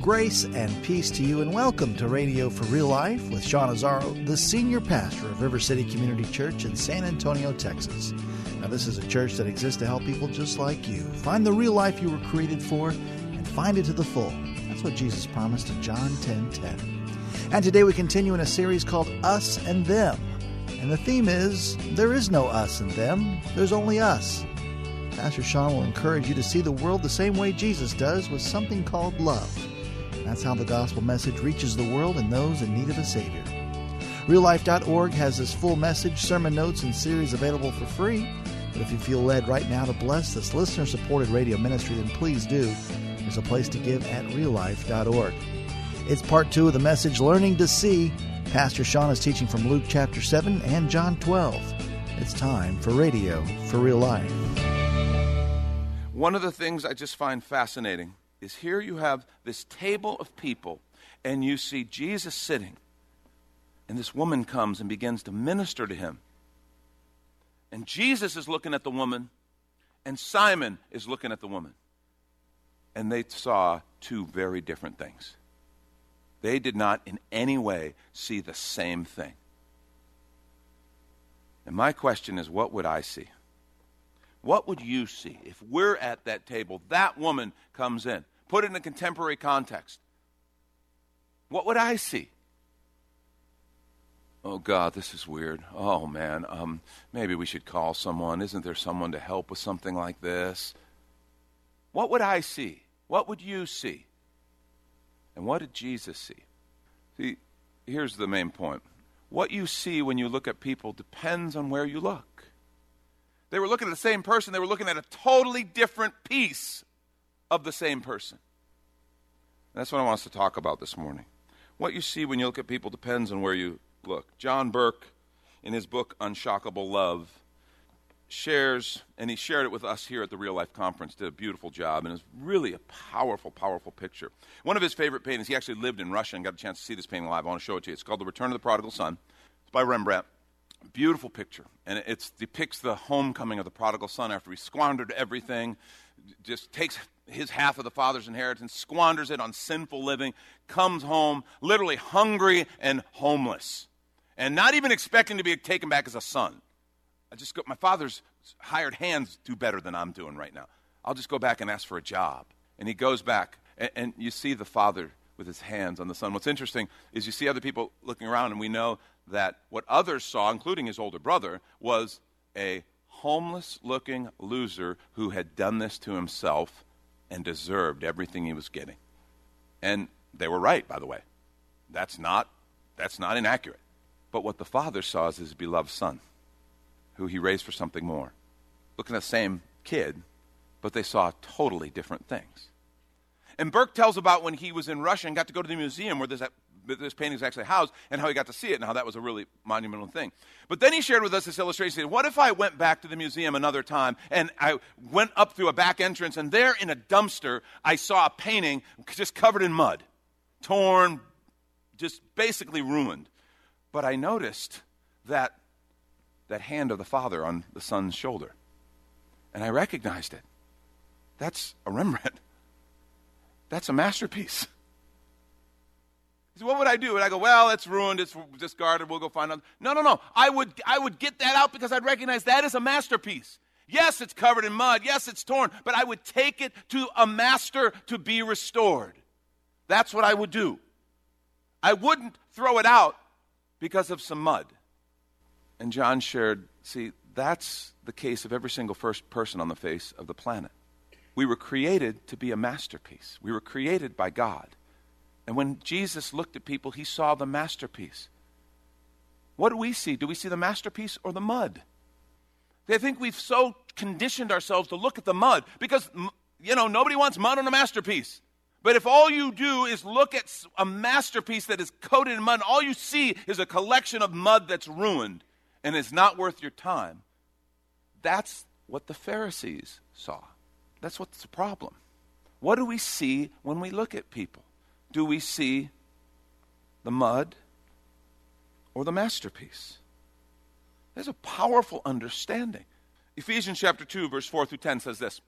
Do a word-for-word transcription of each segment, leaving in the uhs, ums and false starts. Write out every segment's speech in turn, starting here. Grace and peace to you, and welcome to Radio for Real Life with Sean Azaro, the senior pastor of River City Community Church in San Antonio, Texas. Now, this is a church that exists to help people just like you find the real life you were created for and find it to the full. That's what Jesus promised in John ten ten. And today we continue in a series called Us and Them. And the theme is, there is no us and them, there's only us. Pastor Sean will encourage you to see the world the same way Jesus does, with something called love. That's how the gospel message reaches the world and those in need of a Savior. Real Life dot org has this full message, sermon notes, and series available for free. But if you feel led right now to bless this listener-supported radio ministry, then please do. There's a place to give at Real Life dot org. It's part two of the message, Learning to See. Pastor Sean is teaching from Luke chapter seven and John twelve. It's time for Radio for Real Life. One of the things I just find fascinating is here you have this table of people, and you see Jesus sitting, and this woman comes and begins to minister to him. And Jesus is looking at the woman, and Simon is looking at the woman. And they saw two very different things. They did not in any way see the same thing. And my question is, what would I see? What would you see if we're at that table, that woman comes in? Put it in a contemporary context. What would I see? Oh, God, this is weird. Oh, man, um, maybe we should call someone. Isn't there someone to help with something like this? What would I see? What would you see? And what did Jesus see? See, here's the main point. What you see when you look at people depends on where you look. They were looking at the same person. They were looking at a totally different piece of the same person. That's what I want us to talk about this morning. What you see when you look at people depends on where you look. John Burke, in his book Unshockable Love, shares, and he shared it with us here at the Real Life Conference, did a beautiful job, and it's really a powerful, powerful picture. One of his favorite paintings, he actually lived in Russia and got a chance to see this painting live. I want to show it to you. It's called The Return of the Prodigal Son. It's by Rembrandt. Beautiful picture, and it depicts the homecoming of the prodigal son after he squandered everything, just takes his half of the father's inheritance, squanders it on sinful living, comes home literally hungry and homeless, and not even expecting to be taken back as a son. I just go, my father's hired hands do better than I'm doing right now. I'll just go back and ask for a job. And he goes back, and, and you see the father with his hands on the son. What's interesting is you see other people looking around, and we know that what others saw, including his older brother, was a homeless-looking loser who had done this to himself and deserved everything he was getting. And they were right, by the way. That's not, that's not inaccurate. But what the father saw is his beloved son, who he raised for something more. Looking at the same kid, but they saw totally different things. And Burke tells about when he was in Russia and got to go to the museum where there's that this painting is actually housed, and how he got to see it, and how that was a really monumental thing. But then he shared with us this illustration. What if I went back to the museum another time, and I went up through a back entrance, and there in a dumpster, I saw a painting just covered in mud, torn, just basically ruined. But I noticed that that hand of the father on the son's shoulder, and I recognized it. That's a Rembrandt. That's a masterpiece. What would I do? And I go, well, it's ruined, it's discarded, we'll go find another. No, no, no. I would I would get that out because I'd recognize that is a masterpiece. Yes, it's covered in mud. Yes, it's torn. But I would take it to a master to be restored. That's what I would do. I wouldn't throw it out because of some mud. And John shared, see, that's the case of every single first person on the face of the planet. We were created to be a masterpiece. We were created by God. And when Jesus looked at people, he saw the masterpiece. What do we see? Do we see the masterpiece or the mud? I think we've so conditioned ourselves to look at the mud because, you know, nobody wants mud on a masterpiece. But if all you do is look at a masterpiece that is coated in mud, and all you see is a collection of mud that's ruined and is not worth your time, that's what the Pharisees saw. That's what's the problem. What do we see when we look at people? Do we see the mud or the masterpiece? There's a powerful understanding. Ephesians chapter two, verse four through ten says this.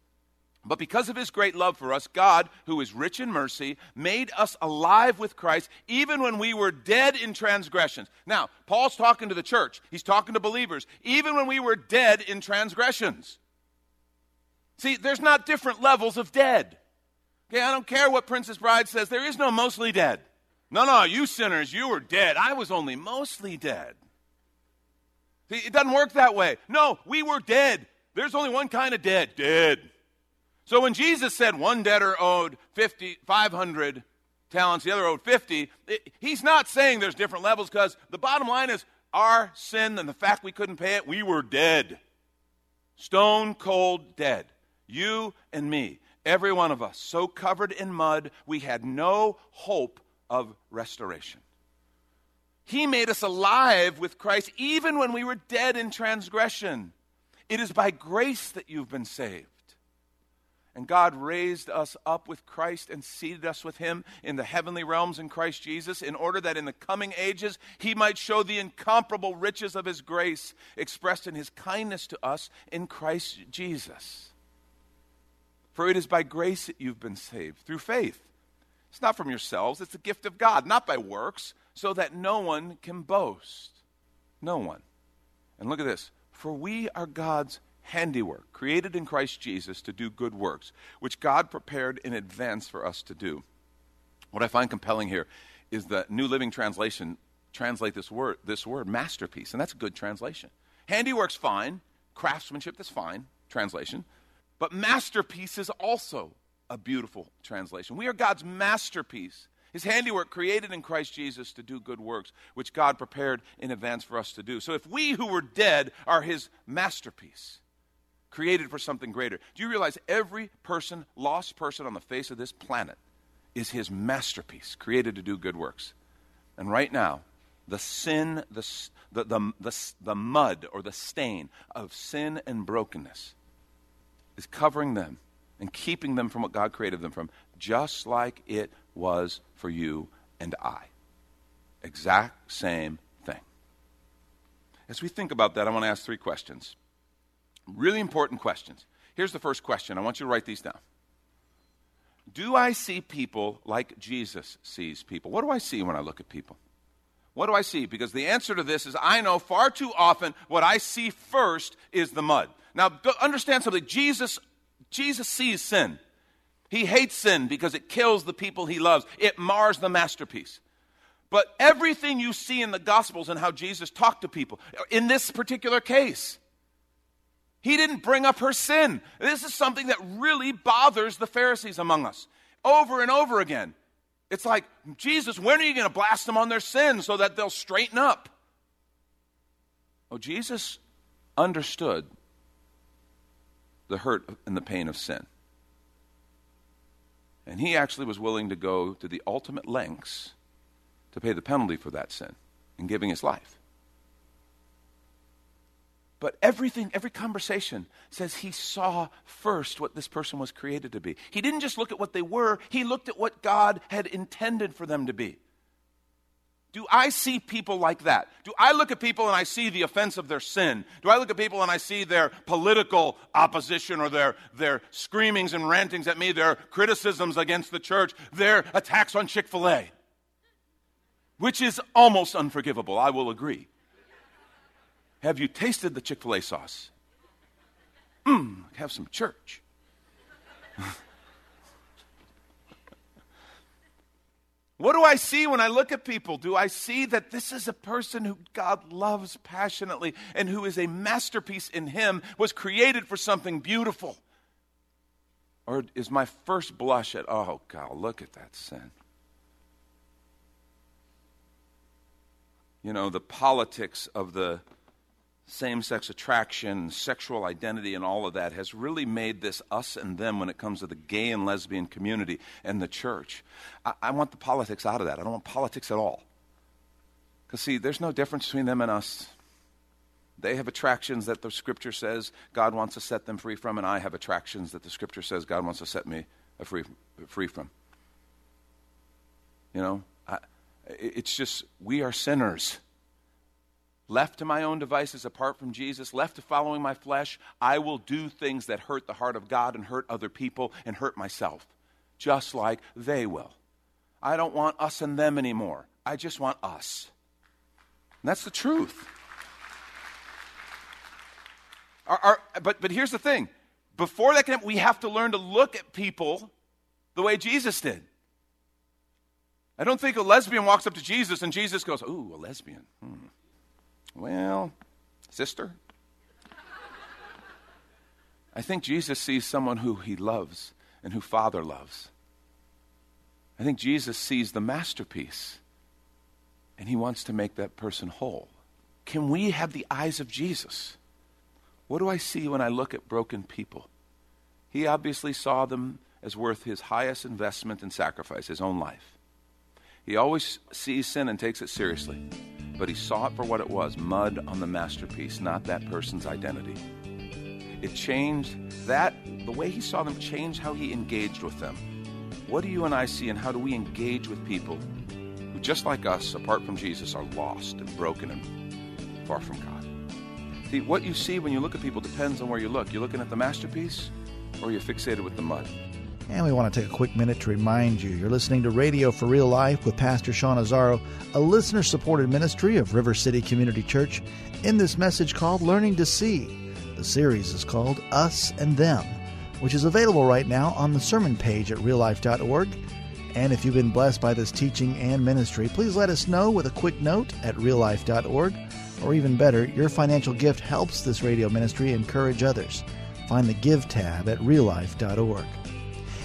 But because of his great love for us, God, who is rich in mercy, made us alive with Christ, even when we were dead in transgressions. Now, Paul's talking to the church. He's talking to believers. Even when we were dead in transgressions. See, there's not different levels of dead. Okay, I don't care what Princess Bride says. There is no mostly dead. No, no, you sinners, you were dead. I was only mostly dead. See, it doesn't work that way. No, we were dead. There's only one kind of dead. Dead. So when Jesus said one debtor owed fifty, five hundred talents, the other owed fifty, it, he's not saying there's different levels, because the bottom line is our sin and the fact we couldn't pay it, we were dead. Stone cold dead. You and me, every one of us, so covered in mud, we had no hope of restoration. He made us alive with Christ even when we were dead in transgression. It is by grace that you've been saved. And God raised us up with Christ and seated us with him in the heavenly realms in Christ Jesus, in order that in the coming ages he might show the incomparable riches of his grace expressed in his kindness to us in Christ Jesus. For it is by grace that you've been saved, through faith. It's not from yourselves, it's the gift of God, not by works, so that no one can boast. No one. And look at this. For we are God's handiwork, created in Christ Jesus to do good works, which God prepared in advance for us to do. What I find compelling here is the New Living Translation translate this word, this word masterpiece, and that's a good translation. Handiwork's fine, craftsmanship that's fine, translation, but masterpiece is also a beautiful translation. We are God's masterpiece, his handiwork created in Christ Jesus to do good works, which God prepared in advance for us to do. So if we who were dead are his masterpiece, created for something greater. Do you realize every person, lost person on the face of this planet is his masterpiece, created to do good works? And right now, the sin, the the the, the, the mud or the stain of sin and brokenness is covering them and keeping them from what God created them from, just like it was for you and I. Exact same thing. As we think about that, I want to ask three questions. Really important questions. Here's the first question. I want you to write these down. Do I see people like Jesus sees people? What do I see when I look at people? What do I see? Because the answer to this is I know far too often what I see first is the mud. Now, understand something. Jesus, Jesus sees sin. He hates sin because it kills the people he loves. It mars the masterpiece. But everything you see in the Gospels and how Jesus talked to people, in this particular case, he didn't bring up her sin. This is something that really bothers the Pharisees among us. Over and over again. It's like, Jesus, when are you going to blast them on their sin so that they'll straighten up? Oh, Jesus understood the hurt and the pain of sin. And he actually was willing to go to the ultimate lengths to pay the penalty for that sin in giving his life. But everything, every conversation says he saw first what this person was created to be. He didn't just look at what they were. He looked at what God had intended for them to be. Do I see people like that? Do I look at people and I see the offense of their sin? Do I look at people and I see their political opposition or their, their screamings and rantings at me, their criticisms against the church, their attacks on Chick-fil-A, which is almost unforgivable, I will agree. Have you tasted the Chick-fil-A sauce? Mmm, have some church. What do I see when I look at people? Do I see that this is a person who God loves passionately and who is a masterpiece in him, was created for something beautiful? Or is my first blush at, oh, God, look at that sin? You know, the politics of the same-sex attraction, sexual identity, and all of that has really made this us and them when it comes to the gay and lesbian community and the church. I, I want the politics out of that. I don't want politics at all. Because, see, there's no difference between them and us. They have attractions that the Scripture says God wants to set them free from, and I have attractions that the Scripture says God wants to set me free, free from. You know, I, it's just, we are sinners. Left to my own devices apart from Jesus, left to following my flesh, I will do things that hurt the heart of God and hurt other people and hurt myself, just like they will. I don't want us and them anymore. I just want us. And that's the truth. Our, our, but, but here's the thing. Before that can happen, we have to learn to look at people the way Jesus did. I don't think a lesbian walks up to Jesus and Jesus goes, ooh, a lesbian. Hmm. Well, sister. I think Jesus sees someone who he loves and who Father loves. I think Jesus sees the masterpiece and he wants to make that person whole. Can we have the eyes of Jesus? What do I see when I look at broken people? He obviously saw them as worth his highest investment and sacrifice, his own life. He always sees sin and takes it seriously, but he saw it for what it was, mud on the masterpiece, not that person's identity. It changed that, the way he saw them changed how he engaged with them. What do you and I see, and how do we engage with people who, just like us, apart from Jesus, are lost and broken and far from God? See, what you see when you look at people depends on where you look. You're looking at the masterpiece, or you're fixated with the mud. And we want to take a quick minute to remind you, you're listening to Radio for Real Life with Pastor Sean Azaro, a listener-supported ministry of River City Community Church, in this message called Learning to See. The series is called Us and Them, which is available right now on the sermon page at real life dot org. And if you've been blessed by this teaching and ministry, please let us know with a quick note at real life dot org. Or even better, your financial gift helps this radio ministry encourage others. Find the Give tab at real life dot org.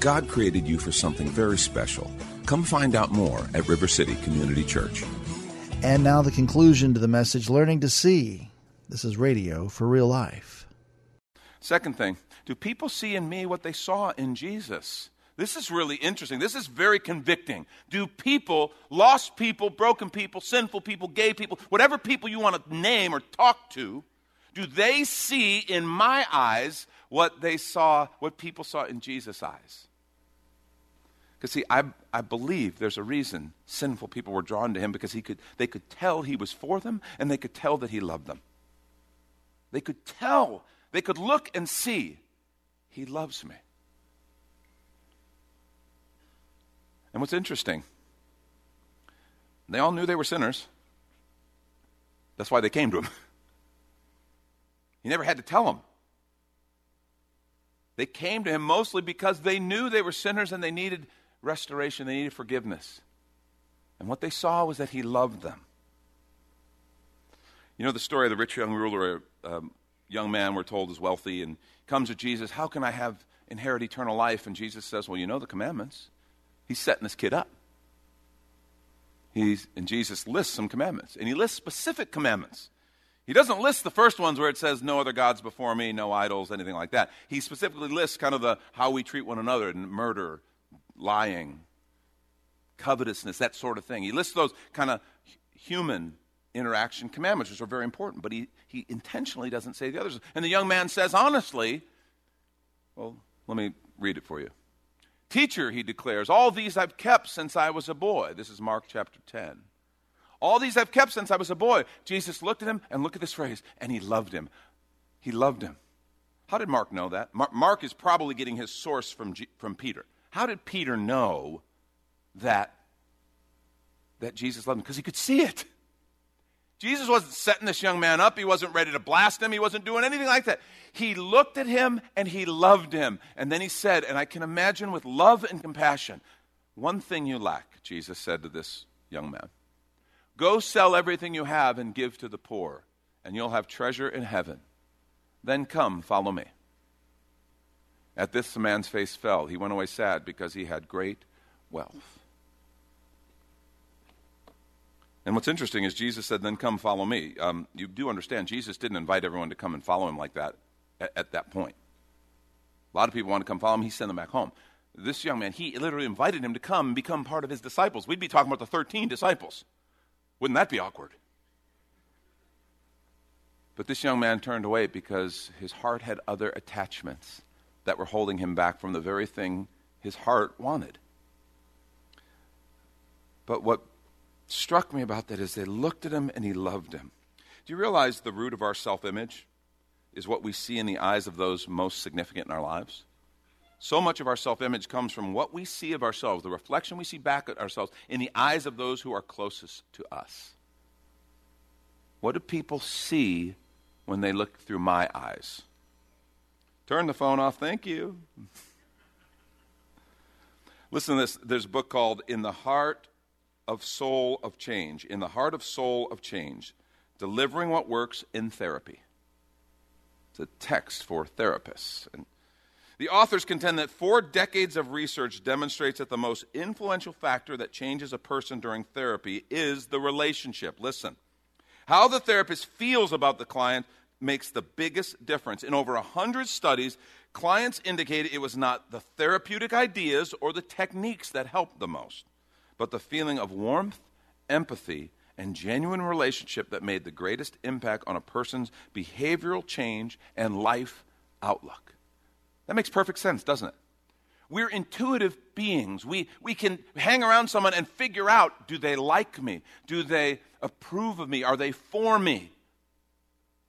God created you for something very special. Come find out more at River City Community Church. And now the conclusion to the message, Learning to See. This is Radio for Real Life. Second thing, do people see in me what they saw in Jesus? This is really interesting. This is very convicting. Do people, lost people, broken people, sinful people, gay people, whatever people you want to name or talk to, do they see in my eyes what they saw, what people saw in Jesus' eyes? Because, see, I, I believe there's a reason sinful people were drawn to him, because he could, they could tell he was for them, and they could tell that he loved them. They could tell. They could look and see, he loves me. And what's interesting, they all knew they were sinners. That's why they came to him. He never had to tell them. They came to him mostly because they knew they were sinners and they needed restoration, they needed forgiveness. And what they saw was that he loved them. You know the story of the rich young ruler, a um, young man we're told is wealthy and comes to Jesus, how can I have inherit eternal life? And Jesus says, well, you know the commandments. He's setting this kid up. He's, and Jesus lists some commandments, and he lists specific commandments. He doesn't list the first ones where it says no other gods before me, no idols, anything like that. He specifically lists kind of the how we treat one another and murder, lying, covetousness, that sort of thing. He lists those kind of human interaction commandments, which are very important, but he, he intentionally doesn't say the others. And the young man says, honestly, well, let me read it for you. Teacher, he declares, all these I've kept since I was a boy. This is Mark chapter ten. All these I've kept since I was a boy. Jesus looked at him, and look at this phrase, and he loved him. He loved him. How did Mark know that? Mark, Mark is probably getting his source from, G, from Peter. How did Peter know that, that Jesus loved him? Because he could see it. Jesus wasn't setting this young man up. He wasn't ready to blast him. He wasn't doing anything like that. He looked at him and he loved him. And then he said, and I can imagine with love and compassion, one thing you lack, Jesus said to this young man. Go sell everything you have and give to the poor, and you'll have treasure in heaven. Then come, follow me. At this, the man's face fell. He went away sad because he had great wealth. And what's interesting is Jesus said, then come, follow me. Um, you do understand, Jesus didn't invite everyone to come and follow him like that at, at that point. A lot of people want to come follow him. He sent them back home. This young man, he literally invited him to come and become part of his disciples. We'd be talking about the thirteen disciples. Wouldn't that be awkward? But this young man turned away because his heart had other attachments that were holding him back from the very thing his heart wanted. But what struck me about that is they looked at him and he loved him. Do you realize the root of our self-image is what we see in the eyes of those most significant in our lives? So much of our self-image comes from what we see of ourselves, the reflection we see back at ourselves in the eyes of those who are closest to us. What do people see when they look through my eyes? Turn the phone off, thank you. Listen to this. There's a book called In the Heart of Soul of Change. In the Heart of Soul of Change, Delivering What Works in Therapy. It's a text for therapists. And the authors contend that four decades of research demonstrates that the most influential factor that changes a person during therapy is the relationship. Listen, how the therapist feels about the client makes the biggest difference. In over one hundred studies, clients indicated it was not the therapeutic ideas or the techniques that helped the most, but the feeling of warmth, empathy, and genuine relationship that made the greatest impact on a person's behavioral change and life outlook. That makes perfect sense, doesn't it? We're intuitive beings. We, we can hang around someone and figure out, do they like me? Do they approve of me? Are they for me?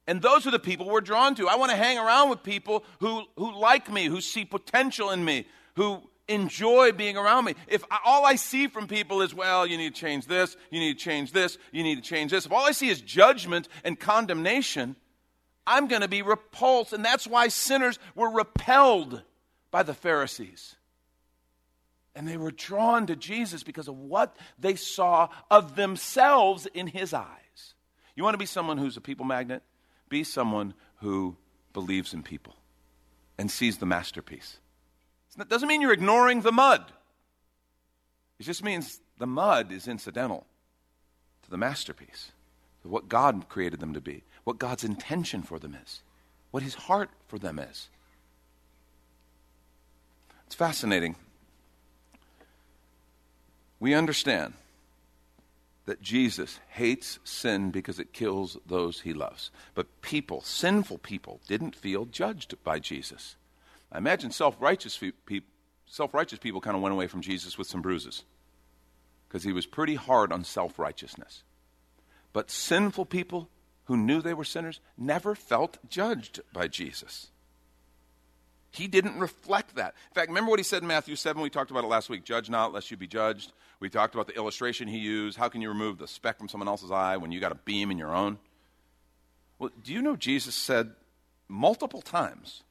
And those are the people we're drawn to. I want to hang around with people who, who like me, who see potential in me, who enjoy being around me. If I, all I see from people is, well, you need to change this, you need to change this, you need to change this. If all I see is judgment and condemnation, I'm going to be repulsed, and that's why sinners were repelled by the Pharisees. And they were drawn to Jesus because of what they saw of themselves in his eyes. You want to be someone who's a people magnet? Be someone who believes in people and sees the masterpiece. That doesn't mean you're ignoring the mud. It just means the mud is incidental to the masterpiece, to what God created them to be. What God's intention for them is, what his heart for them is. It's fascinating. We understand that Jesus hates sin because it kills those he loves. But people, sinful people, didn't feel judged by Jesus. I imagine self-righteous people, self-righteous people kind of went away from Jesus with some bruises because he was pretty hard on self-righteousness. But sinful people who knew they were sinners, never felt judged by Jesus. He didn't reflect that. In fact, remember what he said in Matthew seven? We talked about it last week. Judge not, lest you be judged. We talked about the illustration he used. How can you remove the speck from someone else's eye when you got a beam in your own? Well, do you know Jesus said multiple times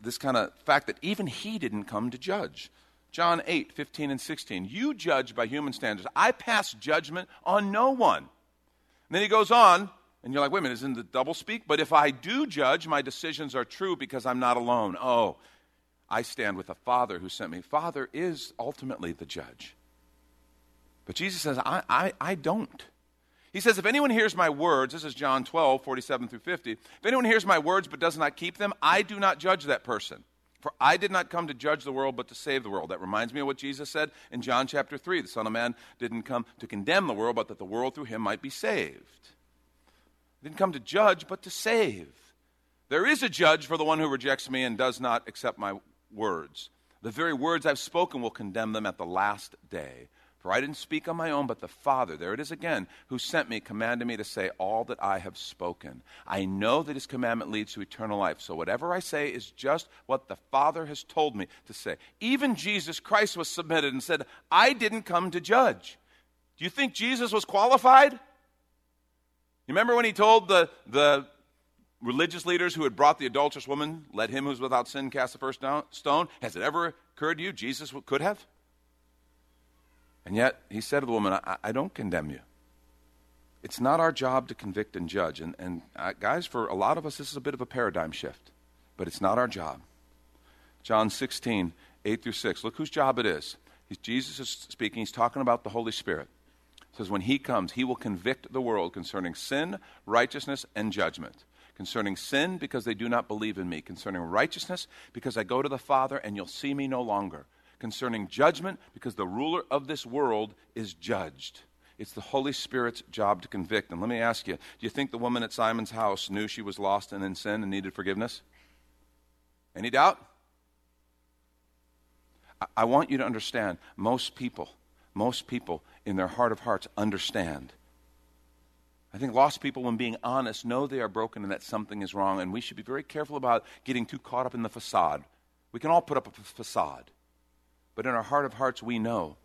this kind of fact that even he didn't come to judge? John eight, fifteen and sixteen. You judge by human standards. I pass judgment on no one. And then he goes on, and you're like, wait a minute, isn't it double speak? But if I do judge, my decisions are true because I'm not alone. Oh, I stand with the Father who sent me. Father is ultimately the judge. But Jesus says, I, I, I don't. He says, if anyone hears my words, this is John twelve, forty-seven through fifty. If anyone hears my words but does not keep them, I do not judge that person. For I did not come to judge the world, but to save the world. That reminds me of what Jesus said in John chapter three. The Son of Man didn't come to condemn the world, but that the world through him might be saved. He didn't come to judge, but to save. There is a judge for the one who rejects me and does not accept my words. The very words I've spoken will condemn them at the last day. For I didn't speak on my own, but the Father, there it is again, who sent me, commanded me to say all that I have spoken. I know that his commandment leads to eternal life, so whatever I say is just what the Father has told me to say. Even Jesus Christ was submitted and said, I didn't come to judge. Do you think Jesus was qualified? You remember when he told the, the religious leaders who had brought the adulterous woman, let him who's without sin cast the first stone? Has it ever occurred to you Jesus could have? And yet he said to the woman, I, I don't condemn you. It's not our job to convict and judge. And, and uh, guys, for a lot of us, this is a bit of a paradigm shift. But it's not our job. John sixteen, eight through six. Look whose job it is. He's, Jesus is speaking. He's talking about the Holy Spirit. It says, when he comes, he will convict the world concerning sin, righteousness, and judgment. Concerning sin, because they do not believe in me. Concerning righteousness, because I go to the Father and you'll see me no longer. Concerning judgment, because the ruler of this world is judged. It's the Holy Spirit's job to convict. And let me ask you, do you think the woman at Simon's house knew she was lost and in sin and needed forgiveness? Any doubt? I, I want you to understand, most people, most people in their heart of hearts understand. I think lost people, when being honest, know they are broken and that something is wrong, and we should be very careful about getting too caught up in the facade. We can all put up a f- facade, but in our heart of hearts, we know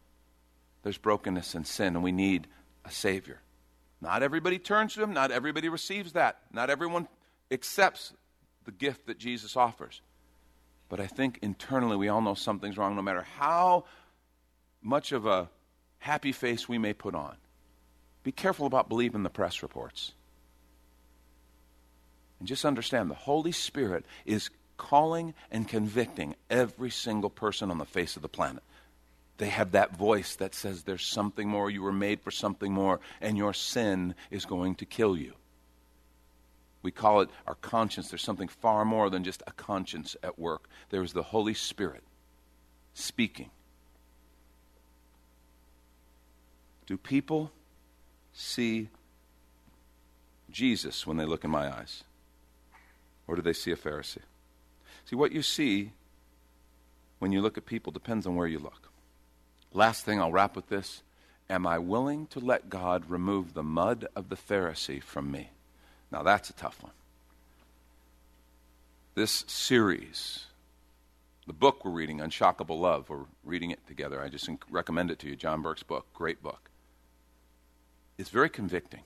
there's brokenness and sin, and we need a Savior. Not everybody turns to him. Not everybody receives that. Not everyone accepts the gift that Jesus offers. But I think internally we all know something's wrong, no matter how much of a happy face we may put on. Be careful about believing the press reports. And just understand, the Holy Spirit is calling and convicting every single person on the face of the planet. They have that voice that says there's something more, you were made for something more, and your sin is going to kill you. We call it our conscience. There's something far more than just a conscience at work. There is the Holy Spirit speaking. Do people see Jesus when they look in my eyes? Or do they see a Pharisee? See, what you see when you look at people depends on where you look. Last thing, I'll wrap with this. Am I willing to let God remove the mud of the Pharisee from me? Now, that's a tough one. This series, the book we're reading, Unshockable Love, we're reading it together. I just recommend it to you, John Burke's book, great book. It's very convicting.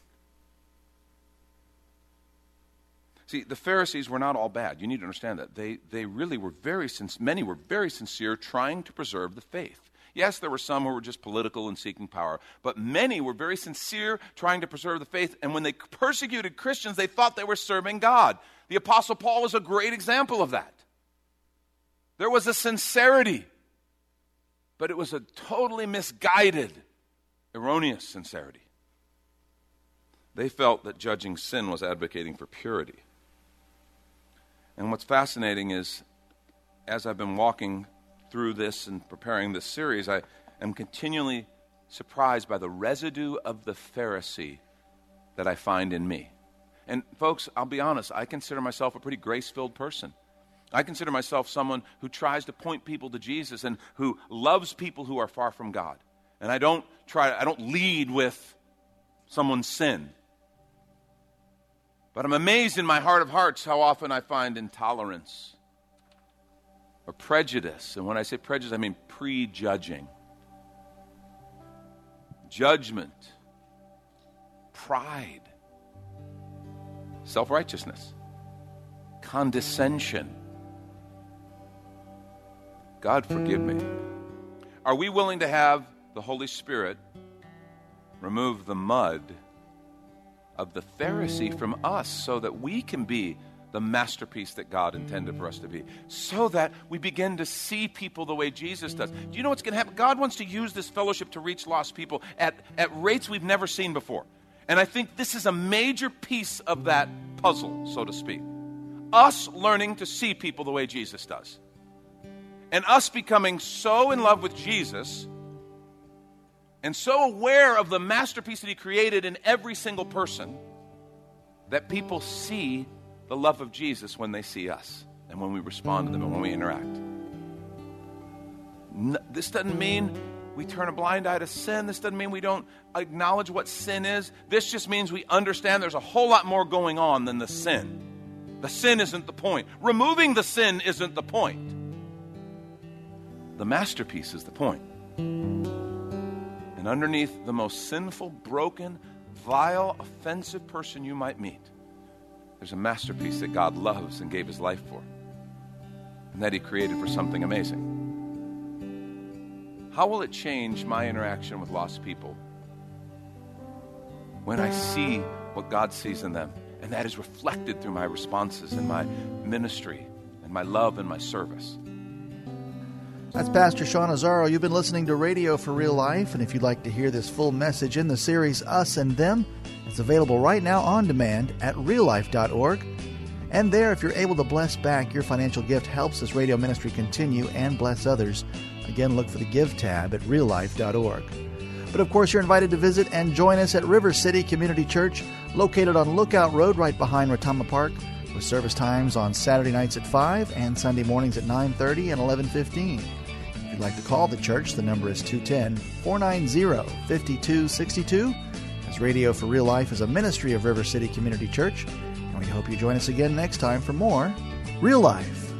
See, the Pharisees were not all bad. You need to understand that. They, they really were very, many were very sincere, trying to preserve the faith. Yes, there were some who were just political and seeking power, but many were very sincere, trying to preserve the faith, and when they persecuted Christians, they thought they were serving God. The Apostle Paul was a great example of that. There was a sincerity, but it was a totally misguided, erroneous sincerity. They felt that judging sin was advocating for purity. And what's fascinating is, as I've been walking through this and preparing this series, I am continually surprised by the residue of the Pharisee that I find in me. And folks, I'll be honest, I consider myself a pretty grace-filled person. I consider myself someone who tries to point people to Jesus and who loves people who are far from God. And I don't try, I don't lead with someone's sin. But I'm amazed in my heart of hearts how often I find intolerance or prejudice. And when I say prejudice, I mean prejudging. Judgment. Pride. Self-righteousness. Condescension. God forgive me. Are we willing to have the Holy Spirit remove the mud of the Pharisee from us so that we can be the masterpiece that God intended for us to be, so that we begin to see people the way Jesus does? Do you know what's going to happen? God wants to use this fellowship to reach lost people at, at rates we've never seen before. And I think this is a major piece of that puzzle, so to speak. Us learning to see people the way Jesus does. And us becoming so in love with Jesus and so aware of the masterpiece that he created in every single person that people see the love of Jesus when they see us and when we respond to them and when we interact. No, this doesn't mean we turn a blind eye to sin. This doesn't mean we don't acknowledge what sin is. This just means we understand there's a whole lot more going on than the sin. The sin isn't the point. Removing the sin isn't the point. The masterpiece is the point. And underneath the most sinful, broken, vile, offensive person you might meet, there's a masterpiece that God loves and gave his life for, and that he created for something amazing. How will it change my interaction with lost people when I see what God sees in them, and that is reflected through my responses and my ministry and my love and my service? That's Pastor Sean Azaro. You've been listening to Radio for Real Life, and if you'd like to hear this full message in the series Us and Them, it's available right now on demand at real life dot org. And there, if you're able to bless back, your financial gift helps this radio ministry continue and bless others. Again, look for the Give tab at real life dot org. But of course, you're invited to visit and join us at River City Community Church, located on Lookout Road right behind Retama Park, with service times on Saturday nights at five and Sunday mornings at nine thirty and eleven fifteen. If you'd like to call the church, the number is two one zero, four nine zero, five two six two. As Radio for Real Life is a ministry of River City Community Church, and we hope you join us again next time for more Real Life.